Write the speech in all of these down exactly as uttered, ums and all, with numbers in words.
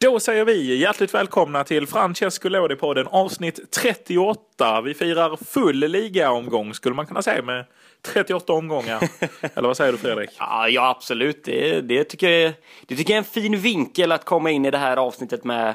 Då säger vi hjärtligt välkomna till Francesco Lådepodden avsnitt trettioåtta. Vi firar full ligaomgång skulle man kunna säga med trettioåtta omgångar. Eller vad säger du, Fredrik? Ja, ja absolut. Det, det, tycker jag, det tycker jag är en fin vinkel att komma in i det här avsnittet med.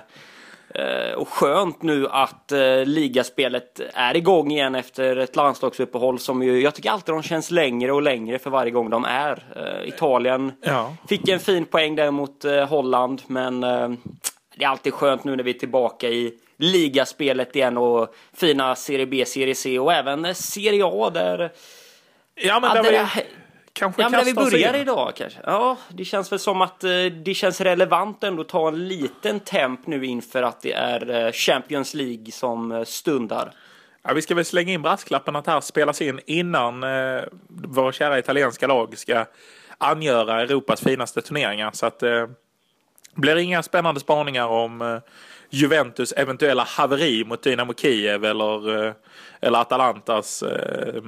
Och skönt nu att ligaspelet är igång igen efter ett landslagsuppehåll som ju, jag tycker alltid de känns längre och längre för varje gång de är. Italien ja. Fick en fin poäng där mot Holland, men det är alltid skönt nu när vi är tillbaka i ligaspelet igen och fina Serie B, Serie C och även Serie A där. Ja, men där var ju... Kanske ja, men vi börjar in. Idag kanske. Ja, det känns väl som att eh, det känns relevant ändå att ta en liten temp nu inför att det är eh, Champions League som eh, stundar. Ja, vi ska väl slänga in brasklappen att här spelas in innan eh, våra kära italienska lag ska angöra Europas finaste turneringar. Så att eh, blir det inga spännande spaningar om eh, Juventus eventuella haveri mot Dynamo Kiev eller, eh, eller Atalantas... Eh,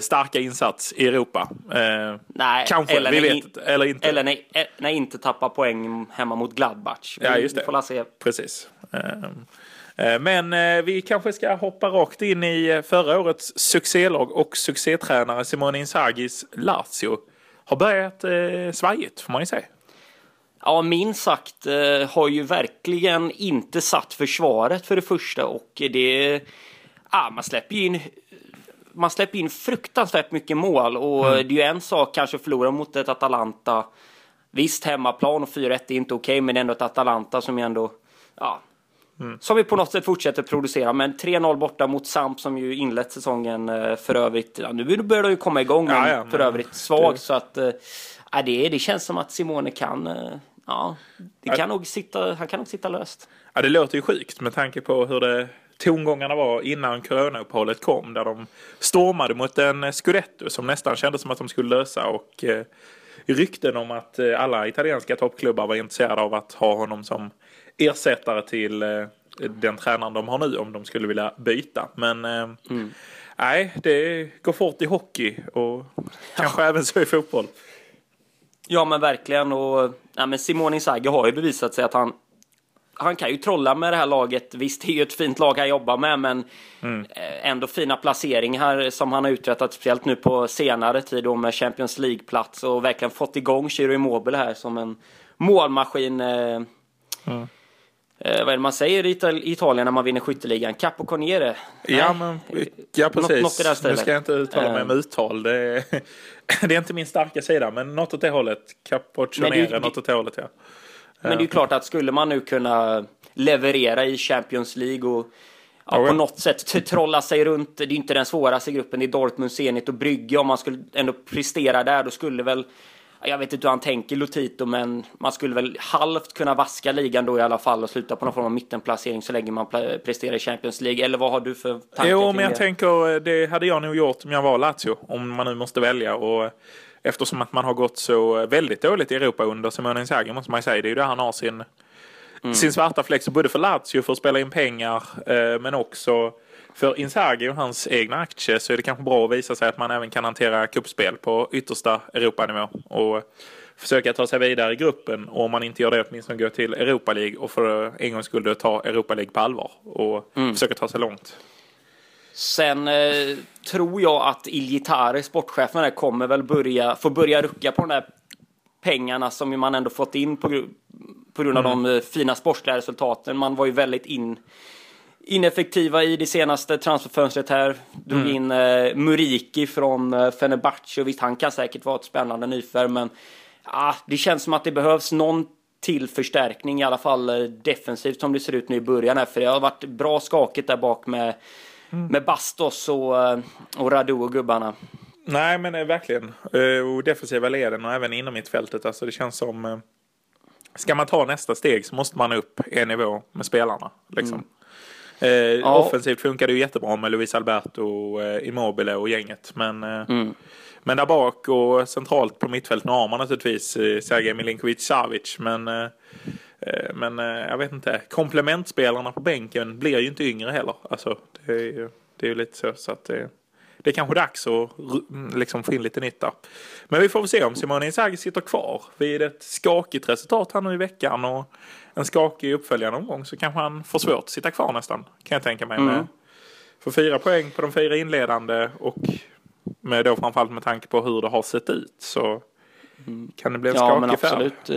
starka insats i Europa. Eh, Nej, kanske, eller vi vet in, inte. Eller, inte. eller när, när inte tappar poäng hemma mot Gladbach. Vi, ja, just det. Vi får se. Precis. Eh, eh, men eh, vi kanske ska hoppa rakt in i förra årets succélag och succétränare Simone Inzaghis Lazio har börjat eh, svajigt, får man ju säga. Ja, minst sagt eh, har ju verkligen inte satt försvaret för det första och det... Ah, man släpper ju in... Man släpper in fruktansvärt mycket mål. Och mm. det är ju en sak kanske förlora mot ett Atalanta. Visst, hemmaplan och fyra ett är inte okej. Okay, men ändå ett Atalanta som ändå... Ja, mm. Som vi på något sätt fortsätter producera. Men tre noll borta mot Samp som ju inlett säsongen för övrigt. Ja, nu börjar det ju komma igång. Men ja, ja, men för övrigt svag. Det... Så att, ja, det, det känns som att Simone kan... Ja, det kan ja. nog sitta, han kan nog sitta löst. Ja, det låter ju sjukt med tanke på hur det... Tongångarna var innan coronauppehållet kom där de stormade mot en Scudetto som nästan kändes som att de skulle lösa och eh, rykten om att eh, alla italienska toppklubbar var intresserade av att ha honom som ersättare till eh, den tränaren de har nu om de skulle vilja byta. Men eh, mm. nej, det går fort i hockey och kanske även så i fotboll. Ja, men verkligen. Och, ja, men Simone Inzaghi har ju bevisat sig att han Han kan ju trolla med det här laget. Visst, det är ju ett fint lag han jobbar med, men mm. ändå fina placeringar som han har uträttat, speciellt nu på senare tid då med Champions League-plats och verkligen fått igång Ciro Immobile här som en målmaskin. Mm. Eh, vad är det man säger i Ital- Italien när man vinner skytteligan? Capocannoniere. Ja, men, ja, precis. Nå- nu ska jag inte uttala mig om uttal. Det är, det är inte min starka sida, men något åt det hållet. Capocannoniere, något åt det hållet, ja. Men det är ju klart att skulle man nu kunna leverera i Champions League och ja, på något sätt trolla sig runt. Det är ju inte den svåraste gruppen, det är Dortmund, Zenit och Brygge. Om man skulle ändå prestera där, då skulle väl, jag vet inte hur han tänker Lotito, men man skulle väl halvt kunna vaska ligan då i alla fall och sluta på någon form av mittenplacering så länge man presterar i Champions League. Eller vad har du för tankar? Jo, men jag det? tänker, det hade jag nog gjort om jag var Lazio, om man nu måste välja och... Eftersom att man har gått så väldigt dåligt i Europa under Simone Inzaghi måste man säga. Det är ju där han har sin, mm. sin svarta fläck. Så både för Lazio för att spela in pengar eh, men också för Inzaghi och hans egna aktier så är det kanske bra att visa sig att man även kan hantera kuppspel på yttersta Europanivå och försöka ta sig vidare i gruppen. Och om man inte gör det åtminstone gå till Europa League och för en gång skulle ta Europa League på allvar och mm. försöka ta sig långt. Sen eh, tror jag att Iljitare, sportchefen här, kommer väl börja, få börja rucka på de där pengarna som man ändå fått in på, på grund av mm. de fina sportsliga resultaten. Man var ju väldigt in, ineffektiva i det senaste transferfönstret här. Drog mm. in eh, Muriki från eh, Fenerbahce och visst, han kan säkert vara ett spännande nyfärg, men ah, det känns som att det behövs någon till förstärkning, i alla fall defensivt som det ser ut nu i början här, för det har varit bra skakigt där bak med Mm. med Bastos och, och Radu och gubbarna. Nej, men verkligen. Och defensiva leden och även inom mittfältet. Alltså det känns som... Ska man ta nästa steg så måste man upp en nivå med spelarna. Liksom. Mm. Eh, ja. Offensivt funkar det ju jättebra med Luis Alberto och Immobile och gänget. Men, mm. men där bak och centralt på mittfältet nu har man naturligtvis Sergej Milinkovic-Savic. Men, eh, men eh, jag vet inte. Komplementspelarna på bänken blir ju inte yngre heller. Alltså... Det är ju, det är ju lite så, så att det, det är kanske dags att liksom få in lite nytta. Men vi får se om Simone Inzaghi sitter kvar vid ett skakigt resultat här nu i veckan och en skakig uppföljande omgång, så kanske han får svårt att sitta kvar nästan, kan jag tänka mig. Mm. Med, för fyra poäng på de fyra inledande och med då framförallt med tanke på hur det har sett ut, så kan det bli en skakig ja, men absolut.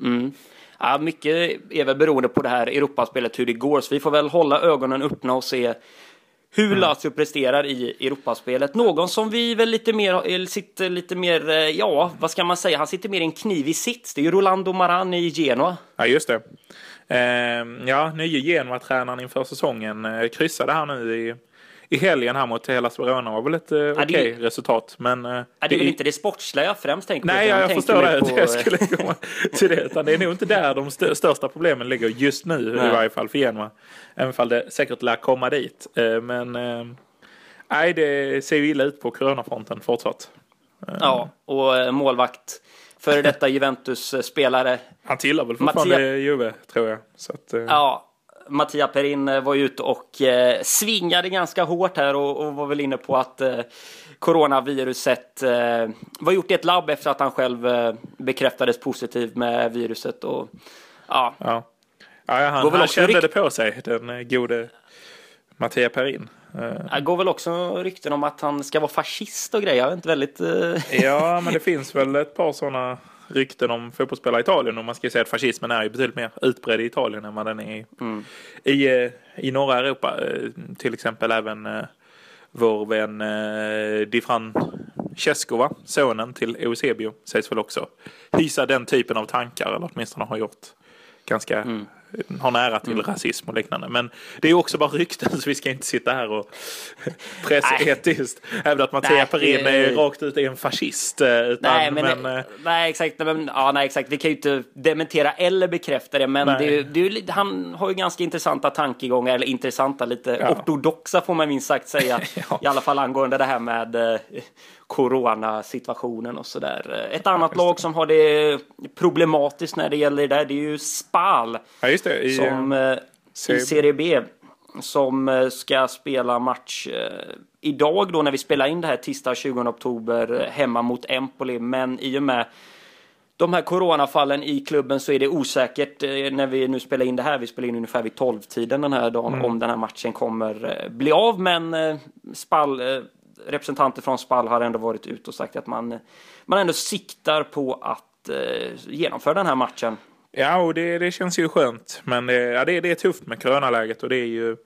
Mm. Ja, mycket är väl beroende på det här Europaspelet, hur det går, så vi får väl hålla ögonen öppna och se hur mm. Lazio presterar i Europaspelet. Någon som vi väl lite mer sitter lite mer, ja vad ska man säga, han sitter mer i en kniv i sits, det är ju Rolando Marani i Genoa. Ja just det. Ehm, ja, nye Genoa-tränaren inför säsongen kryssade här nu i I helgen här mot hela Verona var väl ett uh, okej okay ju... resultat. Men, uh, är det, det är väl inte det sportsliga jag främst tänker på. Nej, jag, jag förstår det. På... Jag skulle komma till det. Utan det är nog inte där de st- största problemen ligger just nu. Nej. I varje fall för Genoa. Även fall det säkert lär komma dit. Uh, men uh, nej, det ser ju illa ut på coronafronten fortsatt. Uh, ja, och uh, målvakt för detta Juventus-spelare. Han tillhör väl fortfarande Mattia... Juve, tror jag. Så att, uh... ja. Mattia Perrin var ute och eh, svingade ganska hårt här och, och var väl inne på att eh, coronaviruset eh, var gjort i ett labb efter att han själv eh, bekräftades positiv med viruset. Och, ja. Ja. Ja, han han kände rykt... det på sig, den gode Mattia Perrin. Det går väl också rykten om att han ska vara fascist och grejer. Inte väldigt, eh... ja, men det finns väl ett par sådana... rykten om fotbollsspelare i Italien, och man ska ju säga att fascismen är ju betydligt mer utbredd i Italien än vad den är i, mm. i, i norra Europa. Till exempel även eh, vår vän eh, Di Francesco, va? Sonen till Eusebio, sägs väl också hysa den typen av tankar, eller åtminstone har gjort ganska mm. har nära till mm. rasism och liknande. Men det är också bara rykten, så vi ska inte sitta här och pressetiskt hävda att Mattia Perrin är rakt ut är en fascist. Utan, nej, men, men, nej, exakt, men ja, nej, exakt. Vi kan ju inte dementera eller bekräfta det, men det, det, han har ju ganska intressanta tankegångar, eller intressanta, lite ja. ortodoxa får man minst sagt säga, ja. i alla fall angående det här med eh, coronasituationen och sådär. Ett annat ja, lag som har det problematiskt när det gäller det där, det är ju SPAL. Ja, just det, i, som eh, serie... i Serie B, som eh, ska spela match eh, idag då när vi spelar in det här, tisdag tjugonde oktober, hemma mot Empoli. Men i och med de här coronafallen i klubben så är det osäkert eh, när vi nu spelar in det här. Vi spelar in ungefär vid tolv-tiden den här dagen, mm. om den här matchen kommer eh, bli av. Men eh, Spal, eh, representanter från Spal har ändå varit ute och sagt att man, man ändå siktar på att eh, genomföra den här matchen. Ja, och det, det känns ju skönt. Men det, ja, det, det är tufft med coronaläget, och det är ju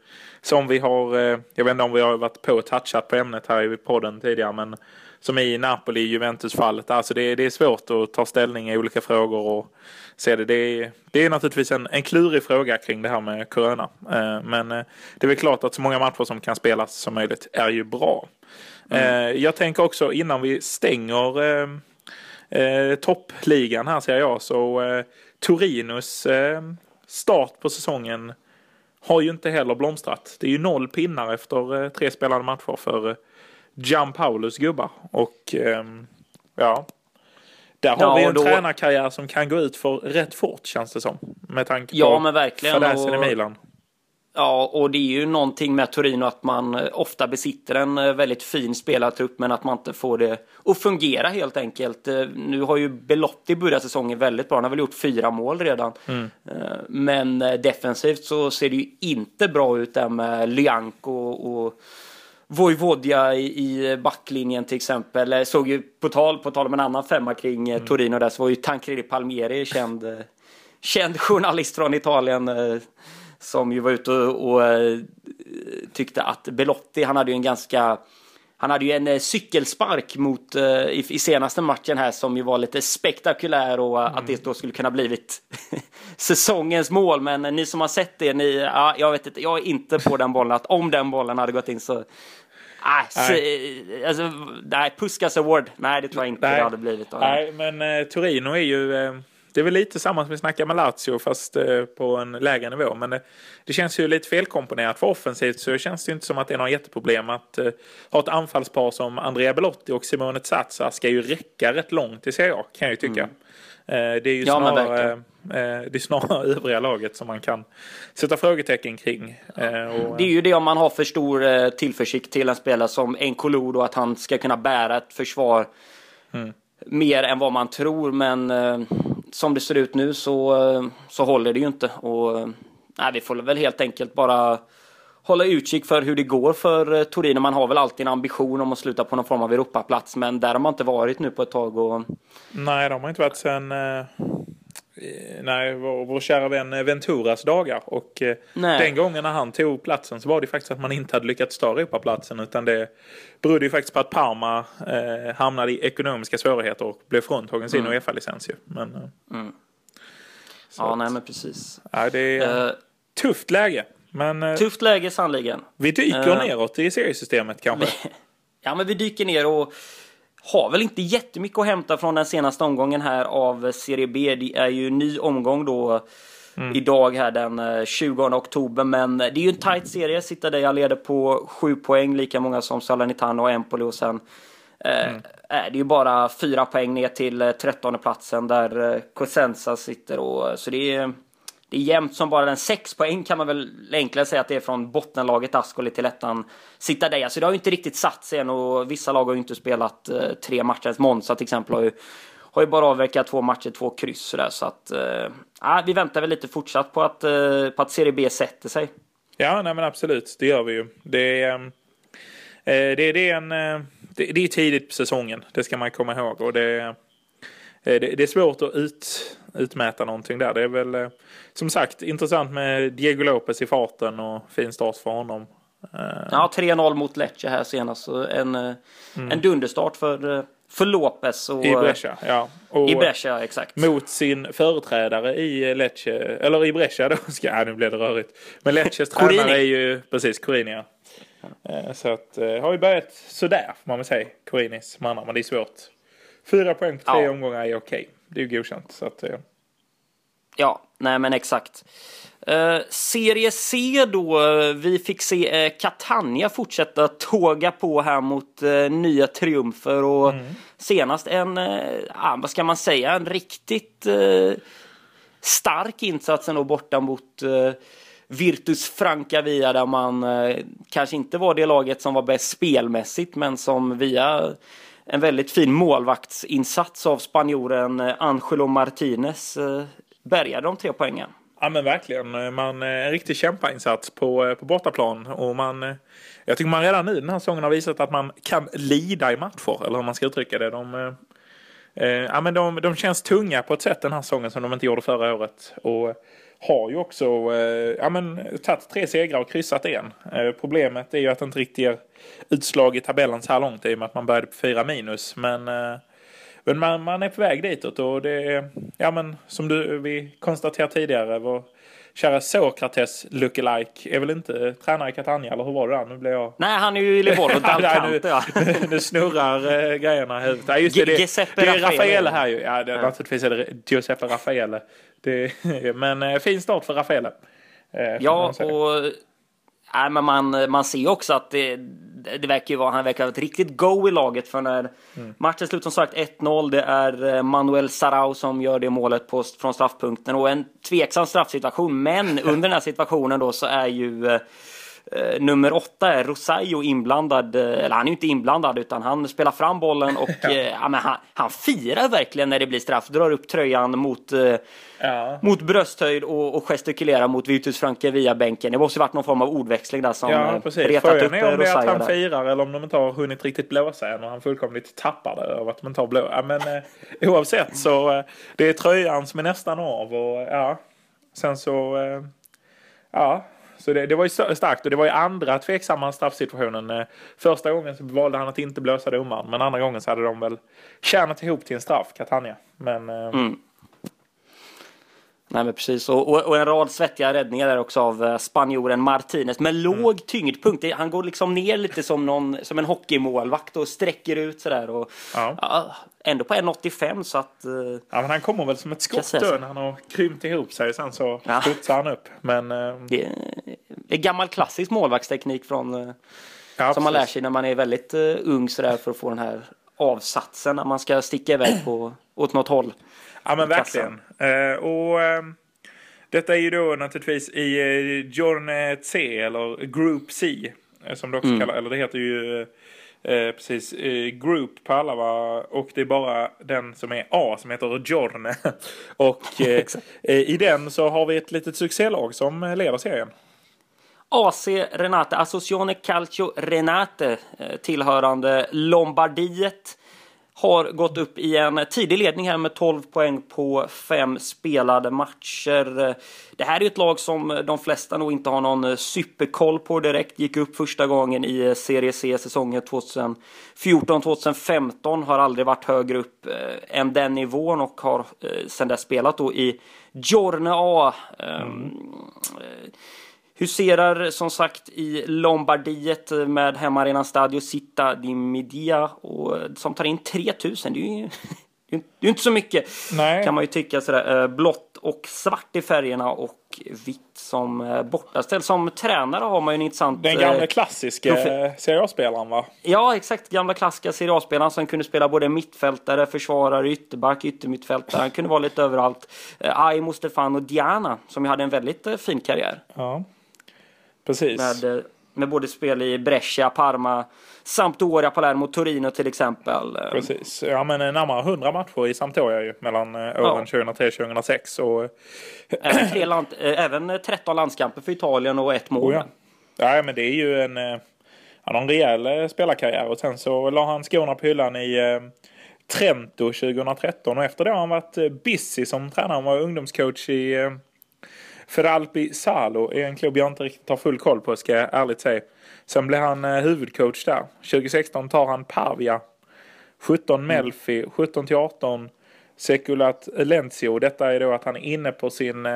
som vi har, jag vet inte om vi har varit på och touchat på ämnet här i podden tidigare, men som i Napoli, Juventus-fallet, alltså det, det är svårt att ta ställning i olika frågor och se det. Det, det är naturligtvis en, en klurig fråga kring det här med corona. Men det är väl klart att så många matcher som kan spelas som möjligt är ju bra. Mm. Jag tänker också innan vi stänger toppligan här, säger jag, så Torinos eh, start på säsongen har ju inte heller blomstrat. Det är ju noll pinnar efter eh, tre spelade matcher för eh, Gianpaolos gubbar. Och eh, ja, där har ja, vi en då... tränarkarriär som kan gå ut för rätt fort, känns det som. Med tanke ja, på men verkligen. Fadäsen och... i Milan. Ja, och det är ju någonting med Torino att man ofta besitter en väldigt fin spelartrupp, men att man inte får det att fungera helt enkelt. Nu har ju Belotti börjat säsongen väldigt bra. Han har väl gjort fyra mål redan. Mm. Men defensivt så ser det ju inte bra ut där med Lyanko och Vojvodja i backlinjen till exempel. Såg ju på tal, på tal om en annan femma kring mm. Torino där, så var ju Tancredi Palmieri, känd, känd journalist från Italien, som ju var ute och, och uh, tyckte att Belotti, han hade ju en ganska han hade ju en uh, cykelspark mot uh, i, i senaste matchen här som ju var lite spektakulär, och uh, mm. att det då skulle kunna blivit säsongens mål. Men uh, ni som har sett det, ni uh, jag vet inte, jag är inte på den bollen, att om den bollen hade gått in så Ah, så, nej. Alltså, nej, Puskas Award. Nej, det tror jag inte nej. det hade blivit. Nej, men uh, Torino är ju uh... Det är väl lite samma som vi snackar med Lazio, fast på en lägre nivå. Men det känns ju lite felkomponerat för offensivt, så det känns ju inte som att det är något jätteproblem att ha ett anfallspar som Andrea Belotti och Simone Inzaghi. Ska ju räcka rätt långt i Serie A, kan jag ju tycka. Mm. Det är ju snarare, ja, det är snarare övriga laget som man kan sätta frågetecken kring. Och det är ju det, om man har för stor tillförsikt till en spelare som N'Koulou och att han ska kunna bära ett försvar mm. mer än vad man tror. Men som det ser ut nu så, så håller det ju inte. Och nej, vi får väl helt enkelt bara hålla utkik för hur det går för Torino. Man har väl alltid en ambition om att sluta på någon form av Europaplats, men där har man inte varit nu på ett tag. Och... Nej, de har inte varit sen eh, nej, vår, vår kära vän Venturas dagar. Och eh, den gången när han tog platsen så var det faktiskt att man inte hade lyckats ta Europaplatsen, utan det berodde ju faktiskt på att Parma eh, hamnade i ekonomiska svårigheter och blev fråntagen sin mm. UEFA-licens. Men, eh, mm. ja, att, nej men precis. Ja, det är uh... tufft läge. Men, tufft läge sannoliken. Vi dyker uh, neråt i seriesystemet kanske. Ja, men vi dyker ner och har väl inte jättemycket att hämta från den senaste omgången här av Serie B. Det är ju ny omgång då mm. idag här den tjugonde oktober. Men det är ju en tajt serie. Cittadella leder på sju poäng, lika många som Salernitana och Empoli. Och sen mm. eh, är det ju bara fyra poäng ner till trettonde platsen där Cosenza sitter. Och, så det är... Det är jämnt som bara den. Sex poäng kan man väl enklare säga att det är från bottenlaget Ascoli till ettan Cittadella. Så det har ju inte riktigt satt sig än, och vissa lag har ju inte spelat eh, tre matcher. Monza till exempel har ju, har ju bara avverkat två matcher, två kryss. Så, där, så att, eh, vi väntar väl lite fortsatt på att, eh, på att Serie B sätter sig. Ja, nej men absolut, det gör vi ju. Det är, eh, det, det är, en, eh, det, det är tidigt på säsongen, det ska man komma ihåg. Och det, eh, det, det är svårt att ut... utmäta någonting där. Det är väl som sagt intressant med Diego Lopez i farten och fin start för honom. Ja, tre noll mot Lecce här senast. En, mm. en dunderstart för, för Lopez. Och, I Brescia, ja. Och I Brescia, exakt. Mot sin företrädare i Lecce, eller i Brescia då. Ska, nej, nu blev det rörigt. Men Lecces tränare är ju, precis, Corini. Ja. Så att, har ju börjat sådär, får man väl säga, Corinis mannar, men det är svårt. Fyra poäng, tre ja. omgångar är okej. Det är ju godkänt, så att... Ja, ja nej men exakt. Eh, serie C då, vi fick se eh, Catania fortsätta tåga på här mot eh, nya triumfer. Och mm. senast en, eh, vad ska man säga, en riktigt eh, stark insats ändå borta mot eh, Virtus Francavilla, där man eh, kanske inte var det laget som var bäst spelmässigt, men som via... En väldigt fin målvaktsinsats av spanjoren Angelo Martinez bärgade de tre poängen. Ja men verkligen, man en riktig kämpainsats på, på bortaplan. Och man, jag tycker man redan nu den här säsongen har visat att man kan lida i matcher, eller om man ska uttrycka det. De, eh, ja, men de, de känns tunga på ett sätt den här säsongen som de inte gjorde förra året. Och har ju också eh, ja, men, tagit tre segrar och kryssat en. Eh, problemet är ju att det inte riktigt ger utslag i tabellen så här långt, i och med att man började på fyra minus. Men, eh, men man, man är på väg ditåt, och det är, ja, men, som du, vi konstaterade tidigare, vår kära Sokrates lookalike är väl inte tränare i Catania, eller hur var det där? Nu blir jag... Nej, han är ju i Livorno. nu, nu, nu snurrar eh, grejerna i huvudet. Ja, just det, det, Giuseppe det är Raffaele här ju. Ja, det, ja. Naturligtvis är det Giuseppe Raffaele. Det, men eh, fin start för Raffaele. Eh, ja, och nej, men man, man ser också att det, det verkar ju vara, han verkar ha ett riktigt go i laget. För när mm. matchen slut som sagt ett noll, det är Manuel Sarau som gör det målet på, från straffpunkten. Och en tveksam straffsituation, men under den här situationen då så är ju eh, nummer åtta är Rosario inblandad. Eller han är ju inte inblandad, utan han spelar fram bollen och eh, ja, men han, han firar verkligen när det blir straff. Drar upp tröjan mot, eh, ja. mot brösthöjd och, och gestikulerar mot Virtus Francavilla bänken. Det måste ju varit någon form av ordväxling där som ja, precis. retat Frågan upp Rosario. Om det är att han firar eller om de inte har hunnit riktigt blåsa än och han fullkomligt tappar det över att man tar blå. Ja, men eh, oavsett så eh, det är tröjan som är nästan av och ja, sen så eh, ja. Så det, det var ju starkt, och det var ju andra tveksamma straffsituationen. Första gången så valde han att inte blösa domaren, men andra gången så hade de väl tjänat ihop till en straff, Catania. Men, mm. Nej, men precis. Och, och, och en rad svettiga räddningar där också av spanjoren Martinez. Men låg mm. tyngdpunkt. Han går liksom ner lite som, någon, som en hockeymålvakt och sträcker ut sådär. Och, ja. Ja, ändå på en åttiofem så att... Ja, men han kommer väl som ett skott när han har krympt ihop sig. Sen så ja. studsar han upp. Men, det är en gammal klassisk målvaktsteknik från, ja, som precis. Man lär sig när man är väldigt ung sådär, för att få den här avsatsen när man ska sticka iväg på, åt något håll. Ja, men verkligen. Eh, och eh, detta är ju då naturligtvis i eh, Giorno C eller Group C eh, som det också mm. kallar, eller det heter ju eh, precis eh, Group på alla, va? Och det är bara den som är A som heter Giorno och eh, eh, i den så har vi ett litet succélag som leder serien. A C Renate, Associazione Calcio Renate, eh, tillhörande Lombardiet, har gått upp i en tidig ledning här med tolv poäng på fem spelade matcher. Det här är ett lag som de flesta nog inte har någon superkoll på direkt. Gick upp första gången i Serie C säsongen tjugofjorton tjugofemton. Har aldrig varit högre upp än den nivån och har sedan dess spelat då i Giorno A. Mm. Huserar som sagt i Lombardiet med hemmaarenan Stadio Città di Media och som tar in tre tusen. Det är ju det är ju inte så mycket. Nej. Kan man ju tycka sådär. Blått och svart i färgerna och vitt som bortaställ. Som tränare har man ju en intressant... Den gamla klassiska profi- Serie A-spelaren, va? Ja, exakt. Gamla klassiska Serie A-spelaren som kunde spela både mittfältare, försvarare, ytterback, yttermittfältare. Han kunde vara lite överallt. Aimo, Stefano och Diana som ju hade en väldigt fin karriär. Ja. Precis. Med, med både spel i Brescia, Parma, Sampdoria, Palermo, Torino till exempel. Precis. Ja, men närmare hundra matcher i Sampdoria ju, mellan ja. åren tjugohundratre till tjugohundrasex. Och... Även, tre land, även tretton landskamper för Italien och ett mål. Oh, ja. ja, men det är ju en, han har en rejäl spelarkarriär. Och sen så la han skorna på hyllan i Trento tjugotretton. Och efter det har han varit busy som tränare. Han var ungdomscoach i... För Alpi Salo är en klubb jag inte riktigt har full koll på, ska jag ärligt säga. Sen blev han huvudcoach där. tjugosexton tar han Pavia. sjutton Melfi. sjutton till arton Seculat Lenzio. Detta är då att han är inne på sin,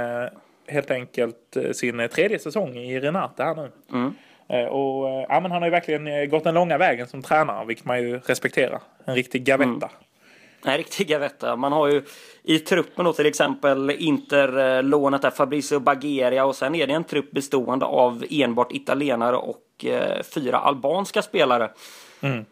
helt enkelt, sin tredje säsong i Renate här nu. Mm. Och ja, men han har ju verkligen gått den långa vägen som tränare, vilket man ju respekterar. En riktig gavetta. Mm. Nej, riktigt gavetta. Man har ju i truppen då till exempel Inter lånat där Fabrizio Bagheria och sen är det en trupp bestående av enbart italienare och eh, fyra albanska spelare mm.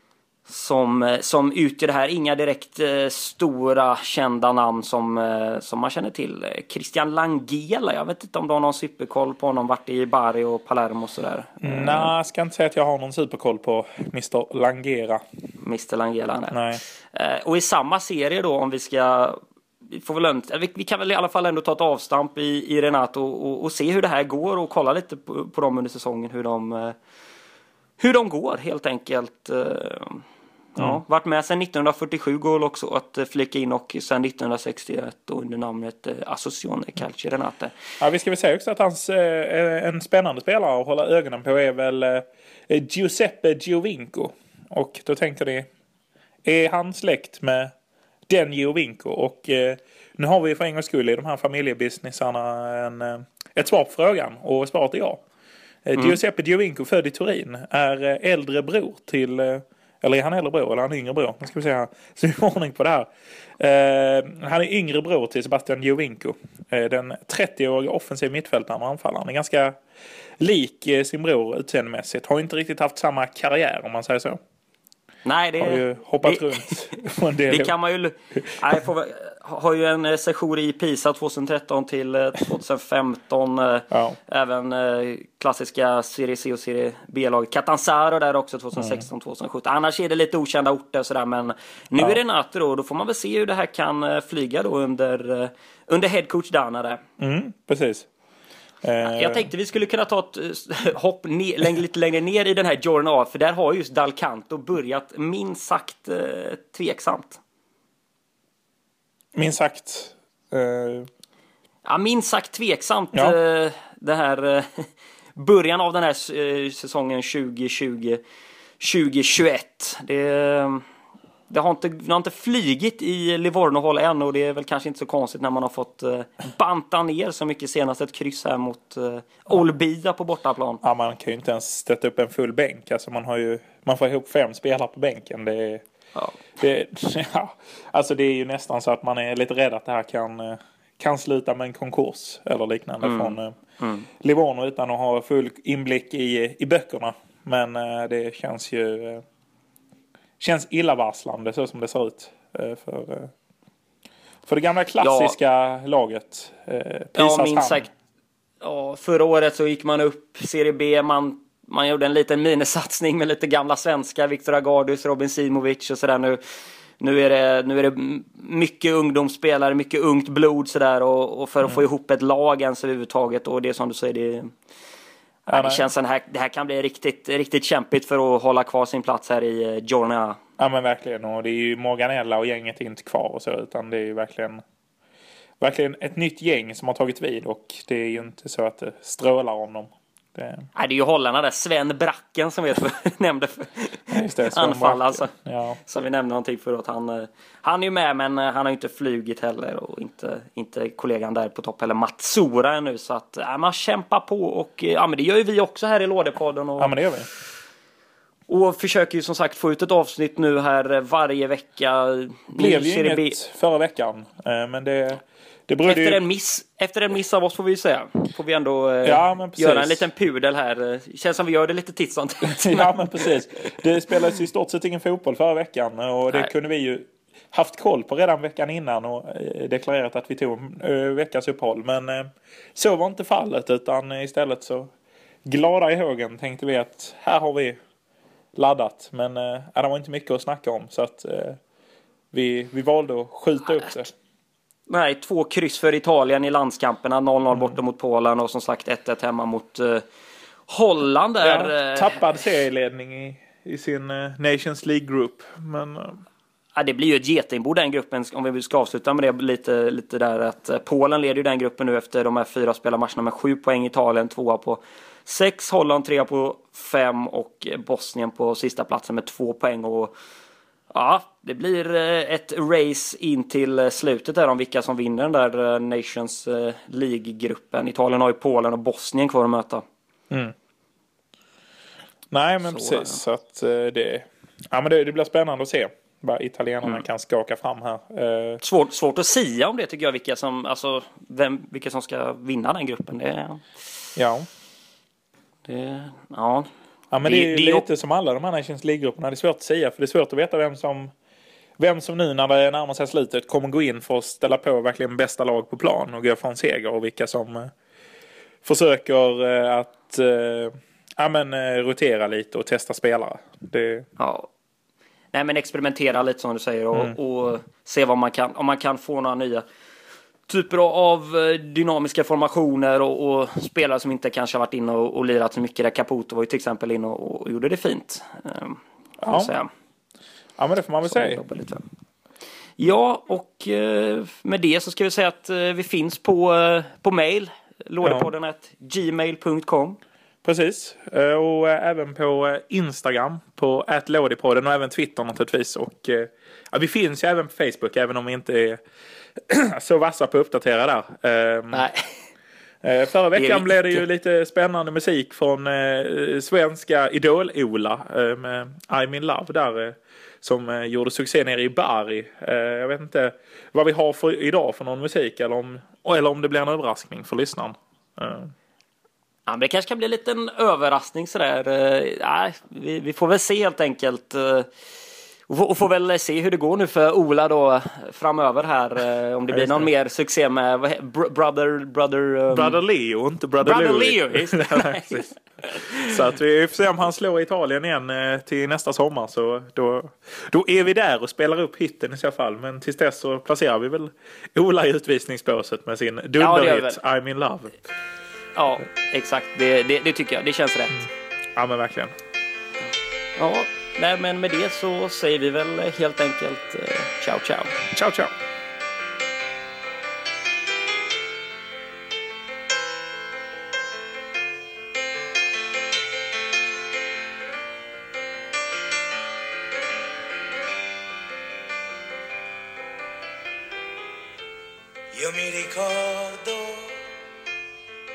som, som utgör det här. Inga direkt eh, stora kända namn som, eh, som man känner till. Christian Langela, jag vet inte om du har någon superkoll på honom, vart i Bari och Palermo och sådär. Mm. Nej, jag ska inte säga att jag har någon superkoll på mister Langela. mister Langela, nej. nej. Och i samma serie då, om vi ska... Vi, får väl ändå, vi, vi kan väl i alla fall ändå ta ett avstamp i, i Renato och, och, och se hur det här går och kolla lite på, på dem under säsongen. Hur de, hur de går, helt enkelt. Ja, mm. Varit med sedan nittonhundrafyrtiosju går också att flika in och sedan nittonhundrasextioett under namnet Associazione Calcio Renate. Ja, vi ska väl säga också att hans, en spännande spelare att hålla ögonen på är väl Giuseppe Giovinco. Och då tänkte ni, är han släkt med den Giovinco? Och eh, nu har vi för en gångs skull i de här familjebusinessarna en, ett svar på frågan. Och svaret är ja. Mm. Giuseppe Giovinco, född i Turin, är äldre bror till... Eller är han äldre bror? Eller han är yngre bror? Nu ska vi se här. Så vi har ordning på det här. Eh, han är yngre bror till Sebastian Giovinco. Eh, den trettioåriga offensiv mittfältaren och anfallaren. Han är ganska lik eh, sin bror utseendemässigt. Har inte riktigt haft samma karriär, om man säger så. Nej, det har ju hoppat det, runt. det det kan man ju. Nej, får, har ju en session i Pisa tjugotretton till tjugofemton. Ja. Även klassiska Serie C och Serie B-lag. Catanzaro där också tjugosexton tjugosjutton. Annars är det lite okända orter sådär, men nu ja. är det natt då, då får man väl se hur det här kan flyga då under under headcoach Dana där. Mm, precis. Jag tänkte vi skulle kunna ta ett hopp ner, lite längre ner i den här Giorno A, för där har just Dal Canto börjat minst sagt tveksamt. Minst sagt? Eh... Ja, minst sagt tveksamt. Ja. Det här, början av den här säsongen tjugotjugo tjugotjugoett. Det, Det har inte, det har inte flygit i Livorno-håll än, och det är väl kanske inte så konstigt när man har fått eh, banta ner så mycket, senast ett kryss här mot eh, Olbia på bortaplan. Ja, man kan ju inte ens sätta upp en full bänk. Alltså man har ju, man får ihop fem spelare på bänken. Det är, ja. Det, ja, alltså det är ju nästan så att man är lite rädd att det här kan, kan sluta med en konkurs eller liknande mm. från eh, mm. Livorno, utan att ha full inblick i, i böckerna. Men eh, det känns ju... Eh, känns illavarslande så som det ser ut för, för det gamla klassiska ja. laget. Pisas ja, minst sagt. Ja, förra året så gick man upp Serie B. Man, man gjorde en liten minisatsning med lite gamla svenskar. Viktor Agardus, Robin Simovic och sådär. Nu, nu, är det, nu är det mycket ungdomsspelare, mycket ungt blod sådär. Och, och för att mm. få ihop ett lag ens överhuvudtaget. Och det är som du säger, det är... Ja, det känns att det här, det här kan bli riktigt, riktigt kämpigt för att hålla kvar sin plats här i Giorna. Ja, men verkligen. Och det är ju Morganella och gänget inte kvar och så, utan det är ju verkligen, verkligen ett nytt gäng som har tagit vid, och det är ju inte så att det strålar om dem. Det, ja, det är ju Hollarna där, Sven Bracken som vi nämnde för ja, just det, anfall alltså, ja. Som vi nämnde någonting för att han, han är ju med, men han har ju inte flugit heller, och inte, inte kollegan där på topp eller Matsura ännu, så att ja, man kämpar på, och ja, men det gör ju vi också här i Lådepodden, och ja, men det gör vi. Och försöker ju som sagt få ut ett avsnitt nu här varje vecka. Blev ju inget B. förra veckan, men det... Efter, ju... en miss, efter en miss av oss får vi ju säga. Får vi ändå eh, ja, göra en liten pudel här. Känns som vi gör det lite tidsamt. Ja, men precis. Det spelades i stort sett ingen fotboll förra veckan. Och det Nej. kunde vi ju haft koll på redan veckan innan. Och deklarerat att vi tog en veckas uppehåll. Men eh, så var inte fallet. Utan istället så glada i högen tänkte vi att här har vi laddat. Men eh, det var inte mycket att snacka om. Så att eh, vi, vi valde att skjuta upp det. Nej, två kryss för Italien i landskamperna. noll noll mm. borta mot Polen och som sagt ett ett hemma mot uh, Holland. Där, ja, tappad serieledning i, i sin uh, Nations League-grupp. Men, uh... ja, det blir ju ett getingbo den gruppen, om vi ska avsluta med det lite, lite där. Att, uh, Polen leder ju den gruppen nu efter de här fyra spelarmatcherna med sju poäng. Italien tvåa på sex, Holland trea på fem och Bosnien på sista platsen med två poäng. Och ja, det blir ett race in till slutet där om vilka som vinner den där Nations League-gruppen. Italien har ju Polen och Bosnien kvar att möta. Mm. Nej, men så, precis. Så att det, ja, men det, det blir spännande att se vad italienarna mm. kan skaka fram här. Svårt, svårt att säga om det tycker jag, vilka som, alltså, vem, vilka som ska vinna den gruppen. Det, ja. Det, ja. Ja, men det, det, det är ju lite som alla de här Nations League-grupperna. Det är svårt att säga, för det är svårt att veta vem som vem som nu när det närmar sig slutet kommer gå in för att ställa på verkligen bästa lag på plan och gå för en seger, och vilka som försöker att ja, men, rotera lite och testa spelare. Det... Ja. Nej, men experimentera lite som du säger, och, mm. och se vad man kan, om man kan få några nya typer av dynamiska formationer och, och spelare som inte kanske har varit inne och, och lirat så mycket. Där Caputo var ju till exempel inne och, och gjorde det fint. Ehm, ja. Säga. Ja, men det får man väl så säga. Ja, och eh, med det så ska vi säga att eh, vi finns på, eh, på mail. Lådepodden at gmail dot com. Precis. Eh, och eh, även på eh, Instagram på at lådepodden, och även Twitter naturligtvis. Och eh, ja, vi finns ju även på Facebook, även om vi inte är så vassa på att uppdatera där. Nej. Eh, förra veckan blev det ju lite spännande musik från eh, svenska Idol-Ola eh, med I'm in love där, eh, som eh, gjorde succé nere i Bari. Eh, jag vet inte vad vi har för, idag för någon musik, eller om, eller om det blir en överraskning för lyssnaren. Eh. Ja, men det kanske kan bli en liten överraskning sådär. Eh, eh, vi, vi får väl se helt enkelt... Eh. Och får väl se hur det går nu för Ola då framöver här. Om det blir någon mer succé med Brother... Brother, um... brother Leo, inte Brother, brother Leo. Just det. Så att vi får se om han slår Italien igen till nästa sommar. Så då, då är vi där och spelar upp hitten i så fall. Men tills dess så placerar vi väl Ola i utvisningsbåset med sin dunderhit ja, I'm in love. Ja, exakt. Det, det, det tycker jag. Det känns rätt. Mm. Ja, men verkligen. Ja, nej, men med det så säger vi väl helt enkelt eh, ciao, ciao. Ciao, ciao. Io mi ricordo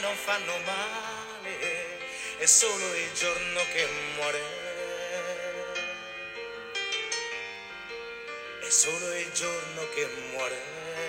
non fanno male, è solo il giorno che muore, è solo il giorno che muore.